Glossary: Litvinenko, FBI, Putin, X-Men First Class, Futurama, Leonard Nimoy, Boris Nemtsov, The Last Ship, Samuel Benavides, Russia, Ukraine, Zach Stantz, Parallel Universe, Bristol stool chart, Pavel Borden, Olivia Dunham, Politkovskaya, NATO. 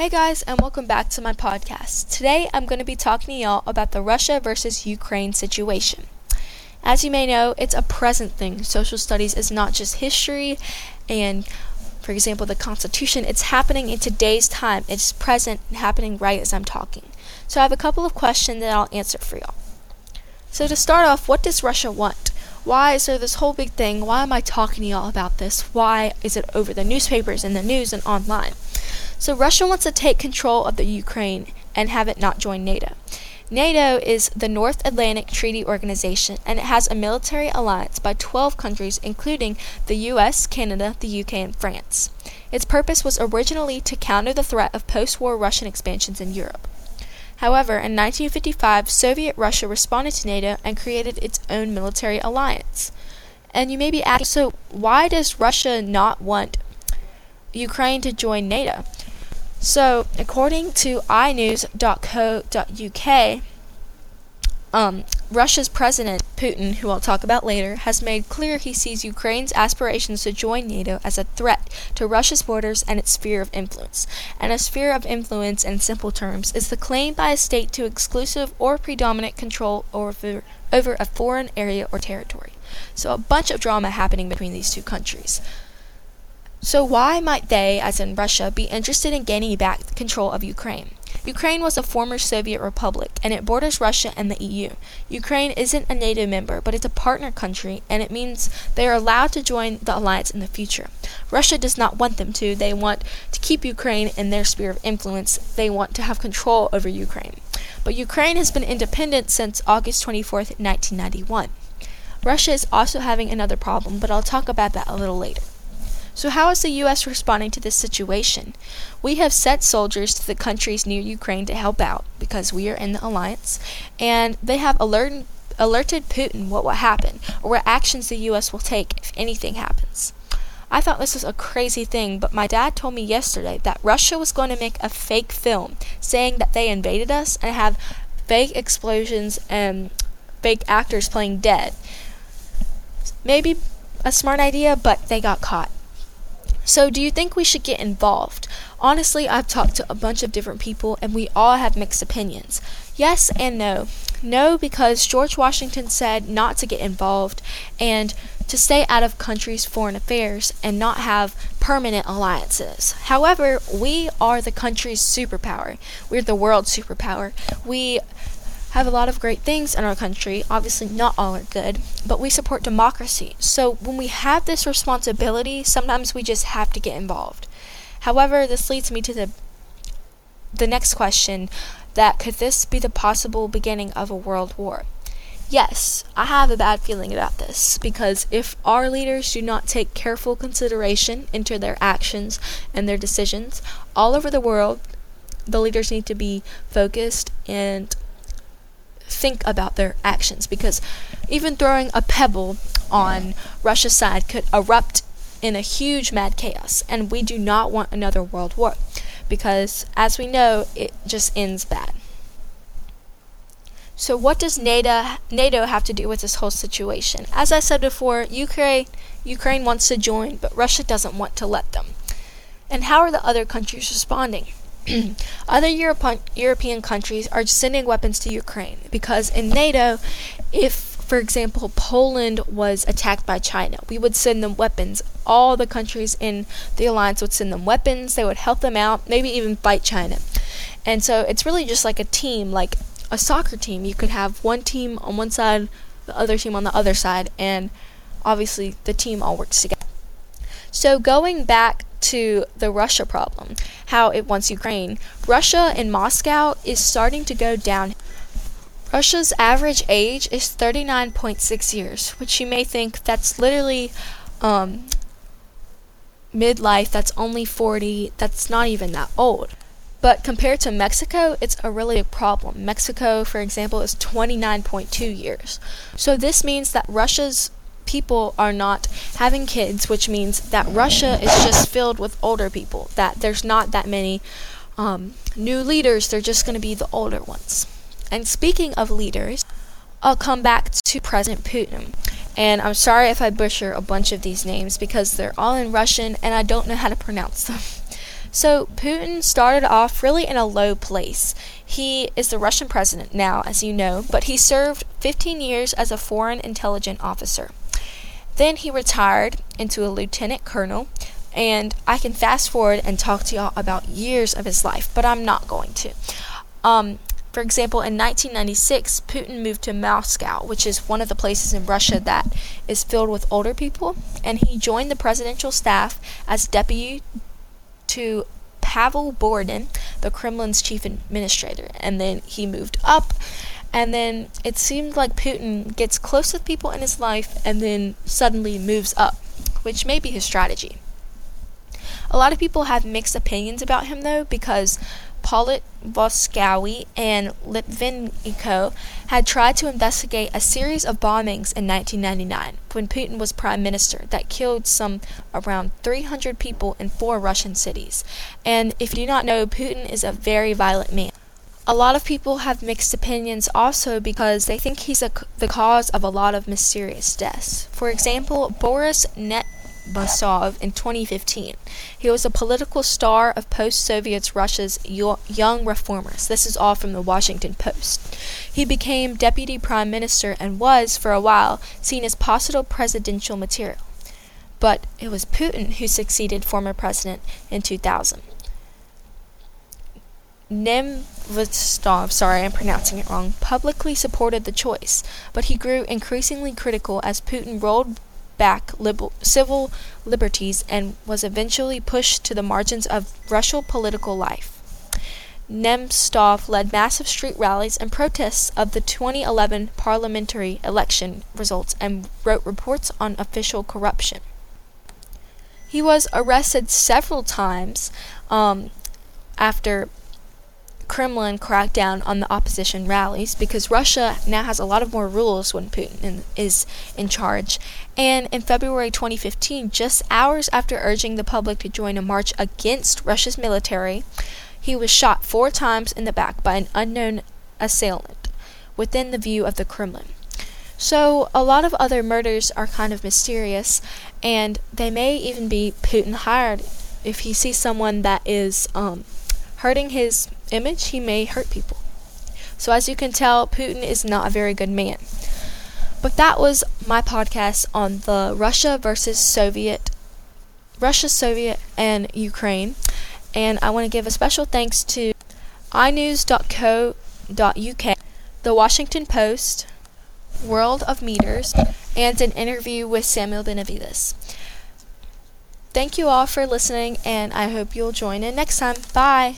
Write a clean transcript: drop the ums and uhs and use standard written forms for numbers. Hey guys, and welcome back to my podcast. Today I'm going to be talking to y'all about the Russia versus Ukraine situation. As you may know, it's a present thing. Social studies is not just history and, for example, the Constitution. It's happening in today's time. It's present and happening right as I'm talking. So I have a couple of questions that I'll answer for y'all. So to start off, what does Russia want? Why is there this whole big thing? Why am I talking to y'all about this? Why is it over the newspapers and the news and online? So Russia wants to take control of the Ukraine and have it not join NATO. NATO is the North Atlantic Treaty Organization, and it has a military alliance by 12 countries, including the US, Canada, the UK, and France. Its purpose was originally to counter the threat of post-war Russian expansions in Europe. However, in 1955, Soviet Russia responded to NATO and created its own military alliance. And you may be asking, so why does Russia not want Ukraine to join NATO? So, according to inews.co.uk, Russia's President Putin, who I'll talk about later, has made clear he sees Ukraine's aspirations to join NATO as a threat to Russia's borders and its sphere of influence. And a sphere of influence, in simple terms, is the claim by a state to exclusive or predominant control over a foreign area or territory. So a bunch of drama happening between these two countries. So why might they, as in Russia, be interested in gaining back control of Ukraine? Ukraine was a former Soviet republic, and it borders Russia and the EU. Ukraine isn't a NATO member, but it's a partner country, and it means they are allowed to join the alliance in the future. Russia does not want them to. They want to keep Ukraine in their sphere of influence. They want to have control over Ukraine. But Ukraine has been independent since August 24th, 1991. Russia is also having another problem, but I'll talk about that a little later. So how is the U.S. responding to this situation? We have sent soldiers to the countries near Ukraine to help out because we are in the alliance, and they have alerted Putin what will happen or what actions the U.S. will take if anything happens. I thought this was a crazy thing, but my dad told me yesterday that Russia was going to make a fake film saying that they invaded us and have fake explosions and fake actors playing dead. Maybe a smart idea, but they got caught. So do you think we should get involved? Honestly, I've talked to a bunch of different people, and we all have mixed opinions. Yes and no. No, because George Washington said not to get involved and to stay out of countries' foreign affairs and not have permanent alliances. However, we are the country's superpower. We're the world's superpower. We have a lot of great things in our country. Obviously, not all are good, but we support democracy. So when we have this responsibility, sometimes we just have to get involved. However, this leads me to the next question, that could this be the possible beginning of a world war? Yes, I have a bad feeling about this, because if our leaders do not take careful consideration into their actions and their decisions, all over the world, the leaders need to be focused and think about their actions, because even throwing a pebble on Russia's side could erupt in a huge mad chaos, and we do not want another world war, because as we know, it just ends bad. So what does NATO have to do with this whole situation? As I said before, Ukraine wants to join, but Russia doesn't want to let them. And how are the other countries responding? Other European countries are sending weapons to Ukraine because in NATO, if, for example, Poland was attacked by China, we would send them weapons. All the countries in the alliance would send them weapons. They would help them out, maybe even fight China. And so it's really just like a team, like a soccer team. You could have one team on one side, the other team on the other side, and obviously the team all works together. So going back to the Russia problem, how it wants Ukraine, Russia in Moscow is starting to go down. Russia's average age is 39.6 years, which you may think that's literally midlife, that's only 40, that's not even that old. But compared to Mexico, it's a really big problem. Mexico, for example, is 29.2 years. So this means that Russia's people are not having kids, which means that Russia is just filled with older people, that there's not that many new leaders. They're just going to be the older ones. And speaking of leaders, I'll come back to President Putin. And I'm sorry if I butcher a bunch of these names because they're all in Russian and I don't know how to pronounce them. So Putin started off really in a low place. He is the Russian president now, as you know, but he served 15 years as a foreign intelligence officer. Then he retired into a lieutenant colonel, and I can fast forward and talk to y'all about years of his life, but I'm not going to. For example, in 1996, Putin moved to Moscow, which is one of the places in Russia that is filled with older people, and he joined the presidential staff as deputy to Pavel Borden, the Kremlin's chief administrator, and then he moved up, and then it seemed like Putin gets close with people in his life and then suddenly moves up, which may be his strategy. A lot of people have mixed opinions about him, though, because Politkovskaya and Litvinenko had tried to investigate a series of bombings in 1999, when Putin was prime minister, that killed some around 300 people in 4 Russian cities. And if you do not know, Putin is a very violent man. A lot of people have mixed opinions also because they think he's the cause of a lot of mysterious deaths. For example, Boris Nemtsov in 2015. He was a political star of post-Soviet Russia's young reformers. This is all from the Washington Post. He became deputy prime minister and was, for a while, seen as possible presidential material. But it was Putin who succeeded former president in 2000. Nemtsov, sorry, I'm pronouncing it wrong, publicly supported the choice, but he grew increasingly critical as Putin rolled back civil liberties and was eventually pushed to the margins of Russian political life. Nemtsov led massive street rallies and protests of the 2011 parliamentary election results and wrote reports on official corruption. He was arrested several times after Kremlin cracked down on the opposition rallies, because Russia now has a lot of more rules when Putin is in charge. And in February 2015, just hours after urging the public to join a march against Russia's military, he was shot 4 times in the back by an unknown assailant within the view of the Kremlin. So a lot of other murders are kind of mysterious, and they may even be Putin hired. If he sees someone that is hurting his image, he may hurt people. So as you can tell, Putin is not a very good man. But that was my podcast on the Russia, Soviet, and Ukraine. And I want to give a special thanks to inews.co.uk, The Washington Post, World of Meters, and an interview with Samuel Benavides. Thank you all for listening, and I hope you'll join in next time. Bye!